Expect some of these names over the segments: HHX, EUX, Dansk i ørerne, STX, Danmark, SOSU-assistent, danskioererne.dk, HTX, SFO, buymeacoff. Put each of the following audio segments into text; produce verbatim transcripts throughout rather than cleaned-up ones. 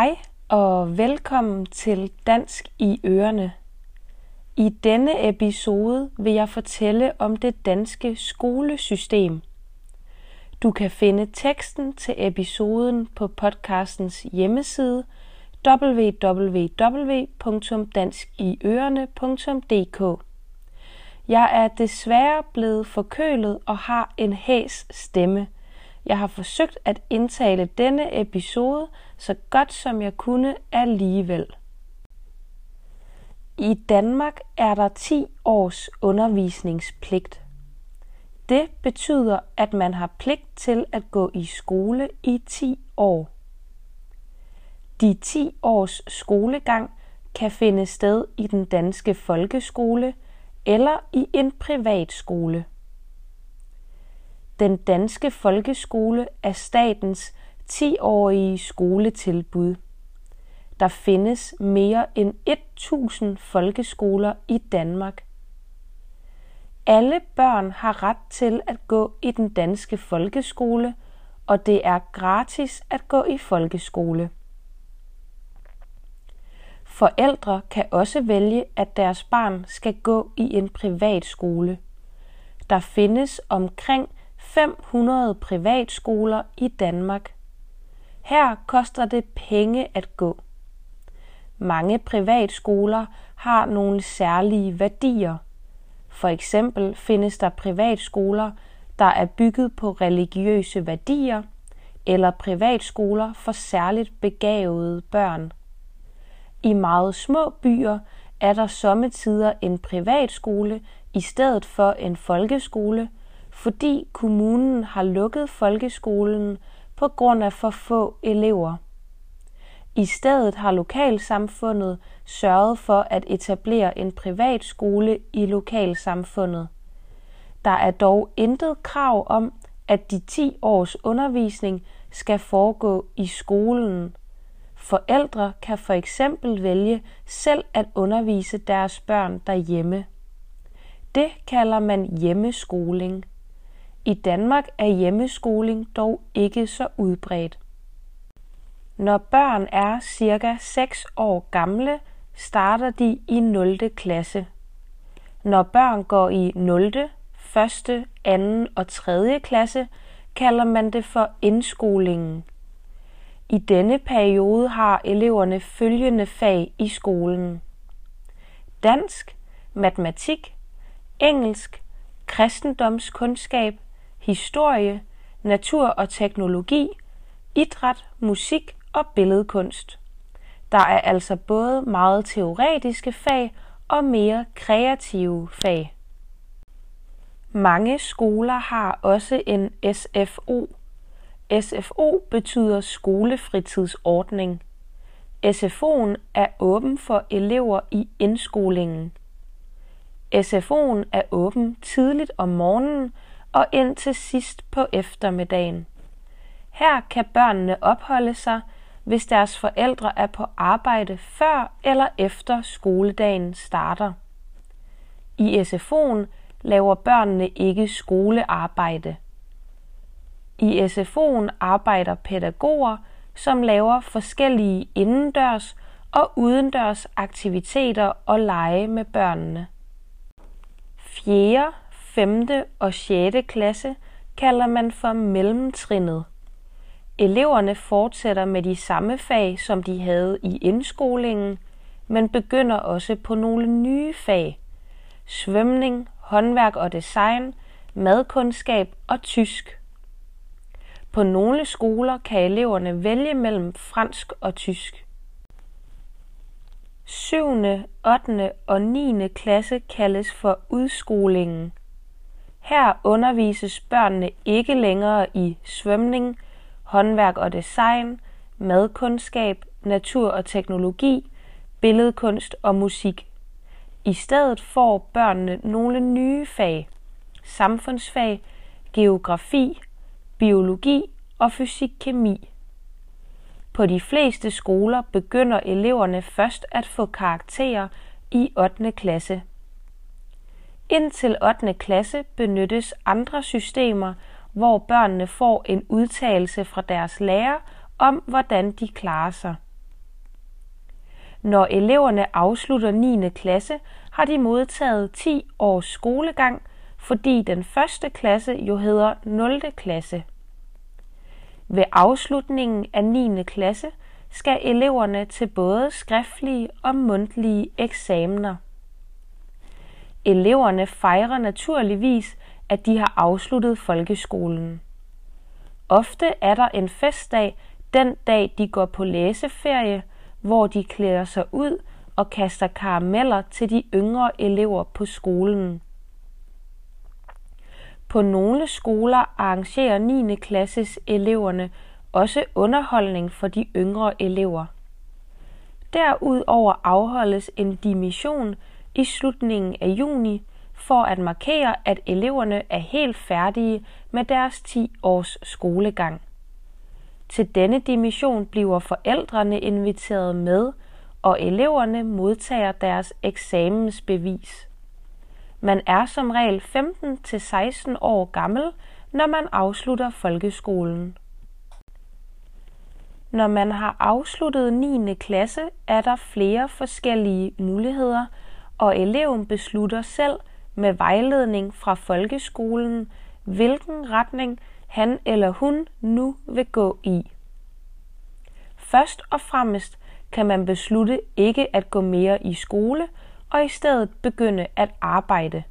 Hej og velkommen til Dansk i ørerne. I denne episode vil jeg fortælle om det danske skolesystem. Du kan finde teksten til episoden på podcastens hjemmeside w w w punktum dansk i ørerne punktum d k. Jeg er desværre blevet forkølet og har en hæs stemme. Jeg har forsøgt at indtale denne episode så godt som jeg kunne alligevel. I Danmark er der ti års undervisningspligt. Det betyder, at man har pligt til at gå i skole i ti år. De ti års skolegang kan finde sted i den danske folkeskole eller i en privatskole. Den danske folkeskole er statens ti-årige skoletilbud. Der findes mere end et tusind folkeskoler i Danmark. Alle børn har ret til at gå i den danske folkeskole, og det er gratis at gå i folkeskole. Forældre kan også vælge, at deres barn skal gå i en privatskole. Der findes omkring fem hundrede privatskoler i Danmark. Her koster det penge at gå. Mange privatskoler har nogle særlige værdier. For eksempel findes der privatskoler, der er bygget på religiøse værdier, eller privatskoler for særligt begavede børn. I meget små byer er der sommetider en privatskole i stedet for en folkeskole, fordi kommunen har lukket folkeskolen på grund af for få elever. I stedet har lokalsamfundet sørget for at etablere en privatskole i lokalsamfundet. Der er dog intet krav om, at de ti års undervisning skal foregå i skolen. Forældre kan for eksempel vælge selv at undervise deres børn derhjemme. Det kalder man hjemmeskoling. I Danmark er hjemmeskoling dog ikke så udbredt. Når børn er cirka seks år gamle, starter de i nul. klasse. Når børn går i nul., første., anden. og tredje. klasse, kalder man det for indskolingen. I denne periode har eleverne følgende fag i skolen: dansk, matematik, engelsk, kristendomskundskab, historie, natur og teknologi, idræt, musik og billedkunst. Der er altså både meget teoretiske fag og mere kreative fag. Mange skoler har også en S F O. S F O betyder skolefritidsordning. S F O'en er åben for elever i indskolingen. S F O'en er åben tidligt om morgenen og indtil sidst på eftermiddagen. Her kan børnene opholde sig, hvis deres forældre er på arbejde før eller efter skoledagen starter. I S F O'en laver børnene ikke skolearbejde. I S F O'en arbejder pædagoger, som laver forskellige indendørs og udendørs aktiviteter og lege med børnene. fjerde., femte. og sjette. klasse kalder man for mellemtrinnet. Eleverne fortsætter med de samme fag, som de havde i indskolingen, men begynder også på nogle nye fag: svømning, håndværk og design, madkundskab og tysk. På nogle skoler kan eleverne vælge mellem fransk og tysk. syvende., ottende. og niende. klasse kaldes for udskolingen. Her undervises børnene ikke længere i svømning, håndværk og design, madkundskab, natur og teknologi, billedkunst og musik. I stedet får børnene nogle nye fag: samfundsfag, geografi, biologi og fysik-kemi. På de fleste skoler begynder eleverne først at få karakterer i ottende. klasse. Indtil ottende. klasse benyttes andre systemer, hvor børnene får en udtalelse fra deres lærer om, hvordan de klarer sig. Når eleverne afslutter niende klasse, har de modtaget ti års skolegang, fordi den første klasse jo hedder nul klasse. Ved afslutningen af niende klasse skal eleverne til både skriftlige og mundtlige eksamener. Eleverne fejrer naturligvis, at de har afsluttet folkeskolen. Ofte er der en festdag den dag, de går på læseferie, hvor de klæder sig ud og kaster karameller til de yngre elever på skolen. På nogle skoler arrangerer niende klasses eleverne også underholdning for de yngre elever. Derudover afholdes en dimission i slutningen af juni for at markere, at eleverne er helt færdige med deres ti års skolegang. Til denne dimission bliver forældrene inviteret med, og eleverne modtager deres eksamensbevis. Man er som regel femten til seksten år gammel, når man afslutter folkeskolen. Når man har afsluttet niende klasse, er der flere forskellige muligheder, og eleven beslutter selv med vejledning fra folkeskolen, hvilken retning han eller hun nu vil gå i. Først og fremmest kan man beslutte ikke at gå mere i skole og i stedet begynde at arbejde.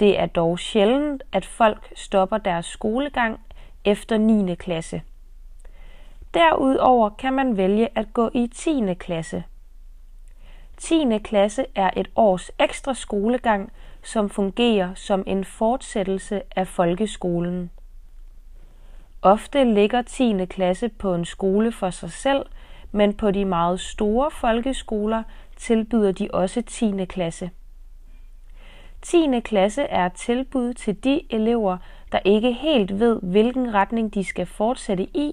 Det er dog sjældent, at folk stopper deres skolegang efter niende klasse. Derudover kan man vælge at gå i tiende klasse. tiende klasse er et års ekstra skolegang, som fungerer som en fortsættelse af folkeskolen. Ofte ligger tiende klasse på en skole for sig selv, men på de meget store folkeskoler tilbyder de også tiende klasse. tiende klasse er et tilbud til de elever, der ikke helt ved, hvilken retning de skal fortsætte i,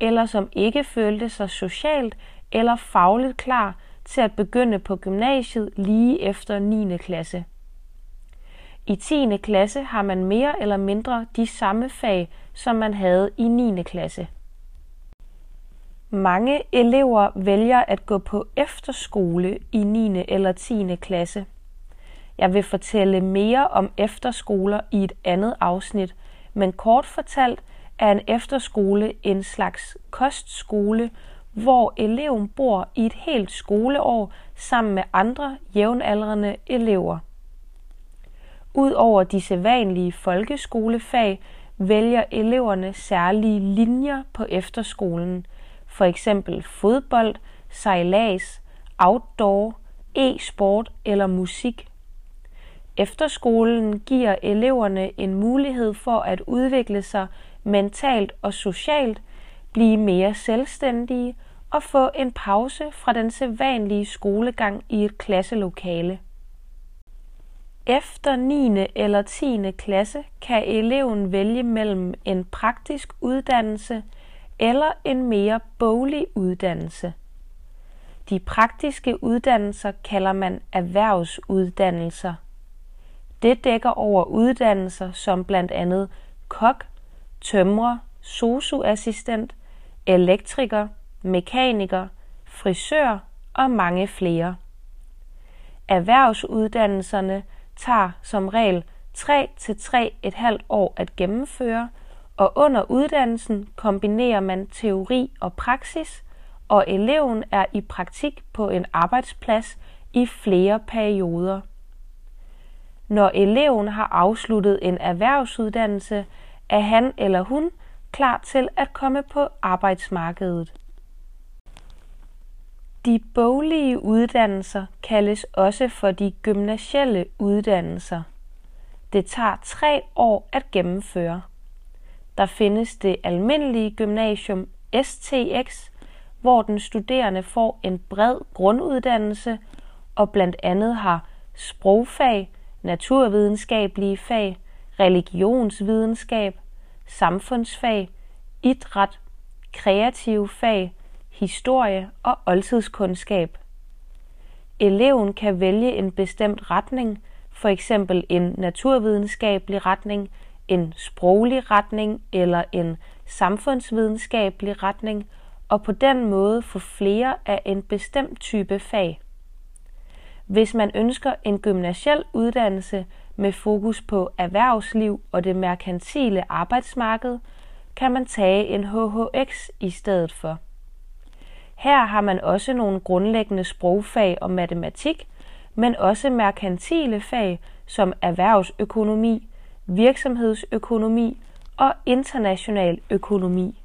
eller som ikke følte sig socialt eller fagligt klar til at begynde på gymnasiet lige efter niende klasse. I tiende klasse har man mere eller mindre de samme fag, som man havde i niende klasse. Mange elever vælger at gå på efterskole i niende eller tiende klasse. Jeg vil fortælle mere om efterskoler i et andet afsnit, men kort fortalt er en efterskole en slags kostskole, hvor eleven bor i et helt skoleår sammen med andre jævnaldrende elever. Udover de sædvanlige folkeskolefag vælger eleverne særlige linjer på efterskolen, for eksempel fodbold, sejlads, outdoor, e-sport eller musik. Efterskolen giver eleverne en mulighed for at udvikle sig mentalt og socialt, blive mere selvstændige og få en pause fra den sædvanlige skolegang i et klasselokale. Efter niende eller tiende klasse kan eleven vælge mellem en praktisk uddannelse eller en mere boglig uddannelse. De praktiske uddannelser kalder man erhvervsuddannelser. Det dækker over uddannelser som blandt andet kok, tømrer, sosu-assistent, elektriker, mekaniker, frisør og mange flere. Erhvervsuddannelserne tager som regel tre til tre komma fem år at gennemføre, og under uddannelsen kombinerer man teori og praksis, og eleven er i praktik på en arbejdsplads i flere perioder. Når eleven har afsluttet en erhvervsuddannelse, er han eller hun klar til at komme på arbejdsmarkedet. De boglige uddannelser kaldes også for de gymnasielle uddannelser. Det tager tre år at gennemføre. Der findes det almindelige gymnasium S T X, hvor den studerende får en bred grunduddannelse og blandt andet har sprogfag, naturvidenskabelige fag, religionsvidenskab, samfundsfag, idræt, kreative fag, historie og oldtidskundskab. Eleven kan vælge en bestemt retning, for eksempel en naturvidenskabelig retning, en sproglig retning eller en samfundsvidenskabelig retning, og på den måde få flere af en bestemt type fag. Hvis man ønsker en gymnasiel uddannelse med fokus på erhvervsliv og det merkantile arbejdsmarked, kan man tage en H H X i stedet for. Her har man også nogle grundlæggende sprogfag og matematik, men også merkantile fag som erhvervsøkonomi, virksomhedsøkonomi og international økonomi.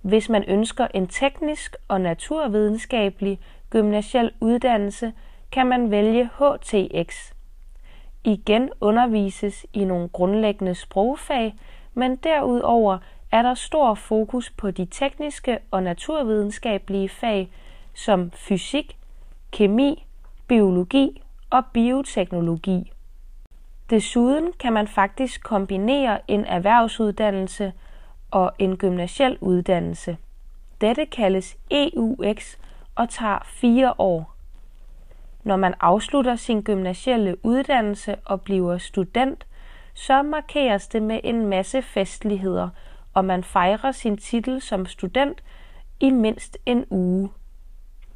Hvis man ønsker en teknisk og naturvidenskabelig gymnasiel uddannelse, kan man vælge H T X. Igen undervises i nogle grundlæggende sprogfag, men derudover er der stor fokus på de tekniske og naturvidenskabelige fag som fysik, kemi, biologi og bioteknologi. Desuden kan man faktisk kombinere en erhvervsuddannelse og en gymnasiel uddannelse. Dette kaldes E U X og tager fire år. Når man afslutter sin gymnasielle uddannelse og bliver student, så markeres det med en masse festligheder, og man fejrer sin titel som student i mindst en uge.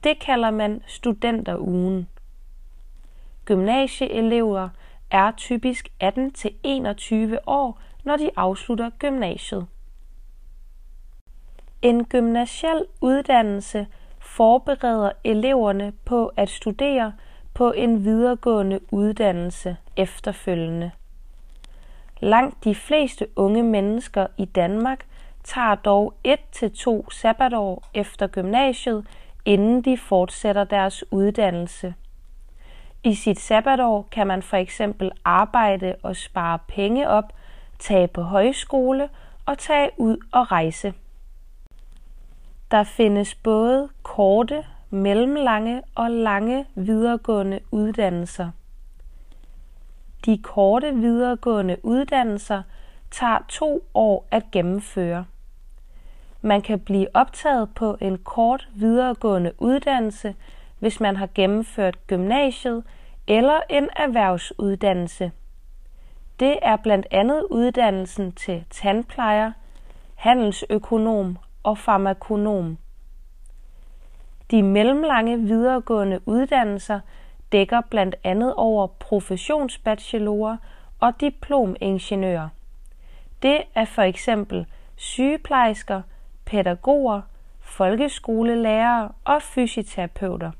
Det kalder man studenterugen. Gymnasieelever er typisk atten til enogtyve år, når de afslutter gymnasiet. En gymnasiel uddannelse forbereder eleverne på at studere på en videregående uddannelse efterfølgende. Langt de fleste unge mennesker i Danmark tager dog et til to sabbatår efter gymnasiet, inden de fortsætter deres uddannelse. I sit sabbatår kan man for eksempel arbejde og spare penge op, tage på højskole og tage ud og rejse. Der findes både korte, mellemlange og lange videregående uddannelser. De korte videregående uddannelser tager to år at gennemføre. Man kan blive optaget på en kort videregående uddannelse, hvis man har gennemført gymnasiet eller en erhvervsuddannelse. Det er blandt andet uddannelsen til tandplejer, handelsøkonom og farmakonom. De mellemlange videregående uddannelser dækker blandt andet over professionsbachelorer og diplomingeniører. Det er for eksempel sygeplejersker, pædagoger, folkeskolelærere og fysioterapeuter.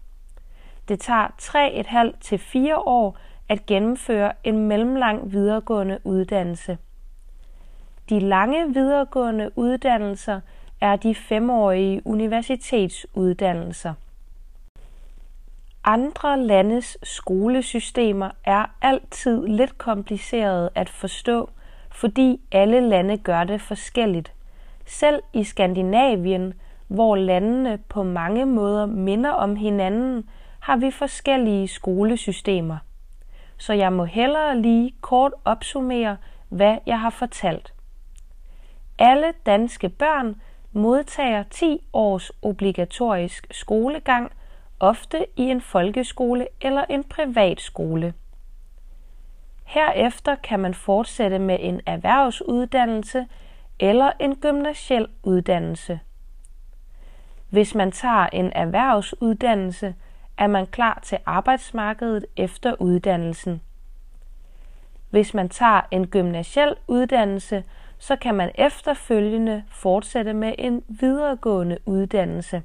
Det tager tre komma fem til fire år at gennemføre en mellemlang videregående uddannelse. De lange videregående uddannelser er de femårige universitetsuddannelser. Andre landes skolesystemer er altid lidt komplicerede at forstå, fordi alle lande gør det forskelligt. Selv i Skandinavien, hvor landene på mange måder minder om hinanden, har vi forskellige skolesystemer. Så jeg må hellere lige kort opsummere, hvad jeg har fortalt. Alle danske børn modtager ti års obligatorisk skolegang, ofte i en folkeskole eller en privatskole. Herefter kan man fortsætte med en erhvervsuddannelse eller en gymnasiel uddannelse. Hvis man tager en erhvervsuddannelse, er man klar til arbejdsmarkedet efter uddannelsen. Hvis man tager en gymnasiel uddannelse, så kan man efterfølgende fortsætte med en videregående uddannelse.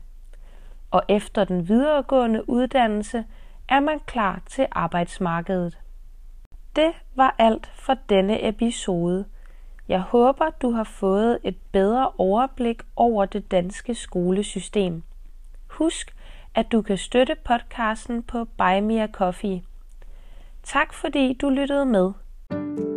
Og efter den videregående uddannelse er man klar til arbejdsmarkedet. Det var alt for denne episode. Jeg håber, du har fået et bedre overblik over det danske skolesystem. Husk, at du kan støtte podcasten på Buy Me a Coffee. Tak fordi du lyttede med.